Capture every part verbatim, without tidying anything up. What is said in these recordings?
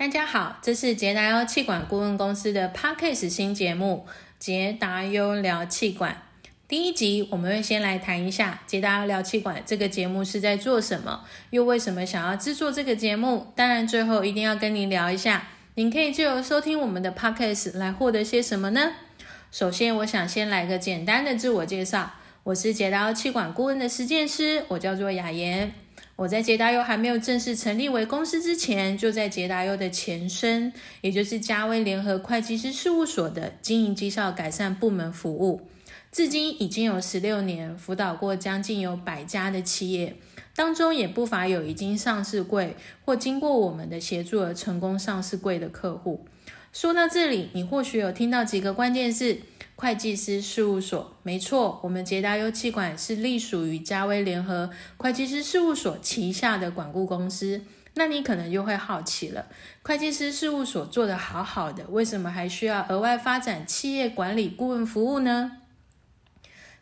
大家好，这是捷达优气管顾问公司的 Podcast 新节目捷达优聊气管。第一集我们会先来谈一下捷达优聊气管这个节目是在做什么，又为什么想要制作这个节目。当然最后一定要跟你聊一下，您可以藉由收听我们的 Podcast 来获得些什么呢？首先我想先来个简单的自我介绍，我是捷达优气管顾问的实践师，我叫做雅妍。我在捷达优还没有正式成立为公司之前，就在捷达优的前身，也就是嘉威联合会计师事务所的经营绩效改善部门服务，至今已经有十六年，辅导过将近有百家的企业，当中也不乏有已经上市柜或经过我们的协助而成功上市柜的客户。说到这里，你或许有听到几个关键字：会计师事务所。没错，我们捷达优气管是隶属于嘉威联合会计师事务所旗下的管顾公司。那你可能就会好奇了，会计师事务所做得好好的，为什么还需要额外发展企业管理顾问服务呢？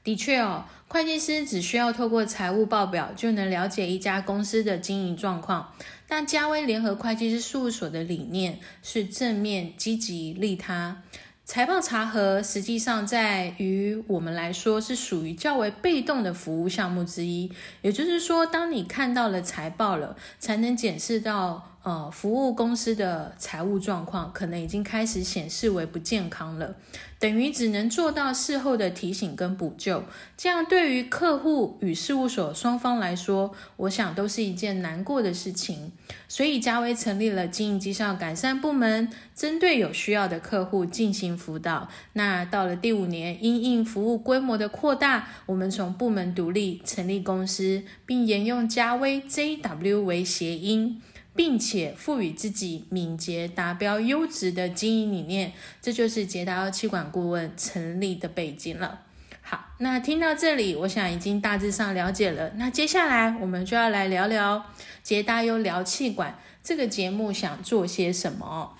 的确哦，会计师只需要透过财务报表就能了解一家公司的经营状况，但嘉威联合会计师事务所的理念是正面、积极、利他。财报查核实际上在于我们来说是属于较为被动的服务项目之一，也就是说当你看到了财报了，才能检视到呃服务公司的财务状况可能已经开始显示为不健康了，等于只能做到事后的提醒跟补救，这样对于客户与事务所双方来说，我想都是一件难过的事情。所以嘉威成立了经营绩效改善部门，针对有需要的客户进行辅导。那到了第五年，因应服务规模的扩大，我们从部门独立成立公司，并沿用嘉威 J W 为谐音，并且赋予自己敏捷达标优质的经营理念，这就是捷达优气管顾问成立的背景了。好，那听到这里我想已经大致上了解了，那接下来我们就要来聊聊捷达优聊气管这个节目想做些什么。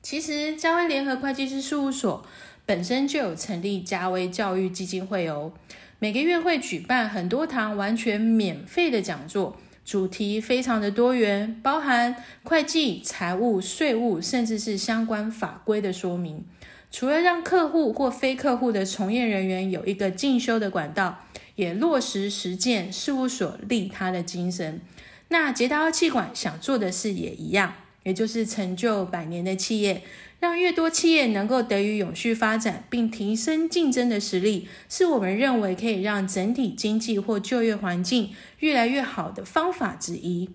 其实嘉威联合会计师事务所本身就有成立嘉威教育基金会哦，每个月会举办很多堂完全免费的讲座，主题非常的多元，包含会计、财务、税务，甚至是相关法规的说明。除了让客户或非客户的从业人员有一个进修的管道，也落实实践事务所利他的精神。那捷达优气管想做的事也一样，也就是成就百年的企业，让越多企业能够得以永续发展并提升竞争的实力，是我们认为可以让整体经济或就业环境越来越好的方法之一。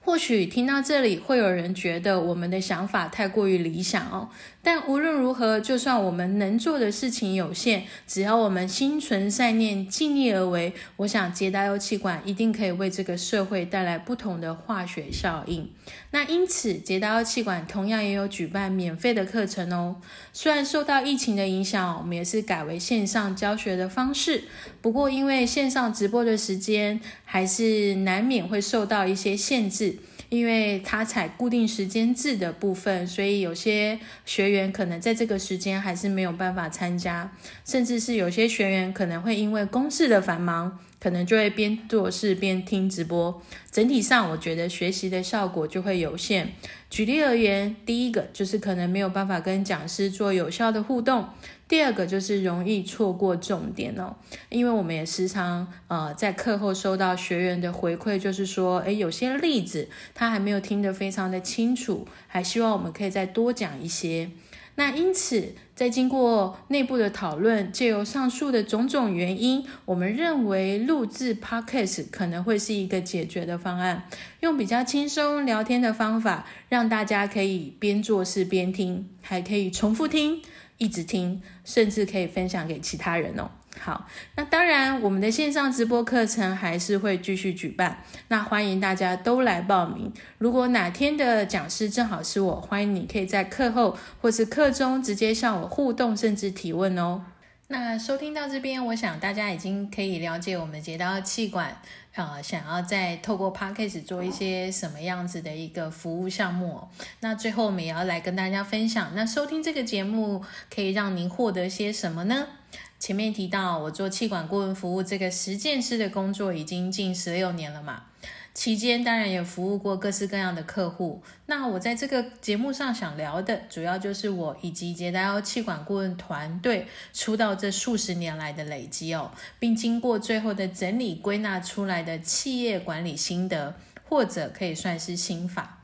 或许听到这里会有人觉得我们的想法太过于理想哦，但无论如何，就算我们能做的事情有限，只要我们心存善念，尽力而为，我想捷达优气管一定可以为这个社会带来不同的化学效应。那因此捷达优气管同样也有举办免费的课程哦，虽然受到疫情的影响，我们也是改为线上教学的方式，不过因为线上直播的时间还是难免会受到一些限制，因为它采固定时间制的部分，所以有些学员可能在这个时间还是没有办法参加，甚至是有些学员可能会因为公事的繁忙，可能就会边做事边听直播，整体上我觉得学习的效果就会有限。举例而言，第一个就是可能没有办法跟讲师做有效的互动，第二个就是容易错过重点哦，因为我们也时常呃在课后收到学员的回馈，就是说诶有些例子他还没有听得非常的清楚，还希望我们可以再多讲一些。那因此在经过内部的讨论，藉由上述的种种原因，我们认为录制 Podcast 可能会是一个解决的方案，用比较轻松聊天的方法，让大家可以边做事边听，还可以重复听，一直听，甚至可以分享给其他人哦。好，那当然我们的线上直播课程还是会继续举办，那欢迎大家都来报名。如果哪天的讲师正好是我，欢迎你可以在课后或是课中直接向我互动，甚至提问哦。那收听到这边，我想大家已经可以了解我们捷达优气管呃，想要再透过 Podcast 做一些什么样子的一个服务项目哦。那最后我们也要来跟大家分享，那收听这个节目可以让您获得些什么呢？前面提到我做气管顾问服务这个实践师的工作已经近十六年了嘛，期间当然也服务过各式各样的客户。那我在这个节目上想聊的主要就是我以及捷达妖企管顾问团队出道这数十年来的累积哦，并经过最后的整理归纳出来的企业管理心得，或者可以算是心法。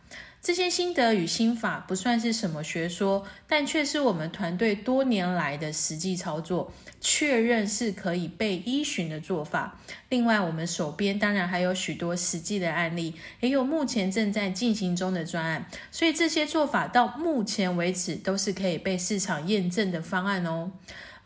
这些心得与心法不算是什么学说，但却是我们团队多年来的实际操作，确认是可以被依循的做法。另外，我们手边当然还有许多实际的案例，也有目前正在进行中的专案，所以这些做法到目前为止都是可以被市场验证的方案哦。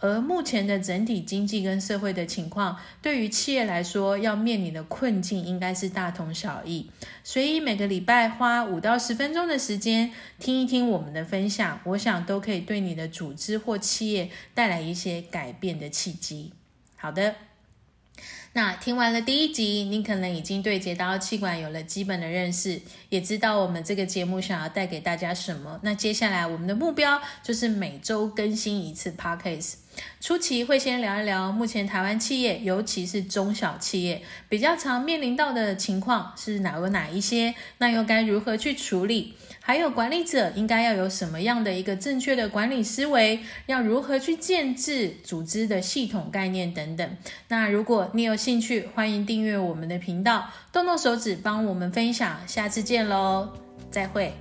而目前的整体经济跟社会的情况，对于企业来说要面临的困境应该是大同小异，所以每个礼拜花五到十分钟的时间听一听我们的分享，我想都可以对你的组织或企业带来一些改变的契机。好的，那听完了第一集，你可能已经对捷达妖企管有了基本的认识，也知道我们这个节目想要带给大家什么。那接下来我们的目标就是每周更新一次 Podcast。初期会先聊一聊目前台湾企业，尤其是中小企业比较常面临到的情况是哪有哪一些，那又该如何去处理，还有管理者应该要有什么样的一个正确的管理思维，要如何去建制组织的系统概念等等。那如果你有兴趣，欢迎订阅我们的频道，动动手指帮我们分享，下次见咯，再会。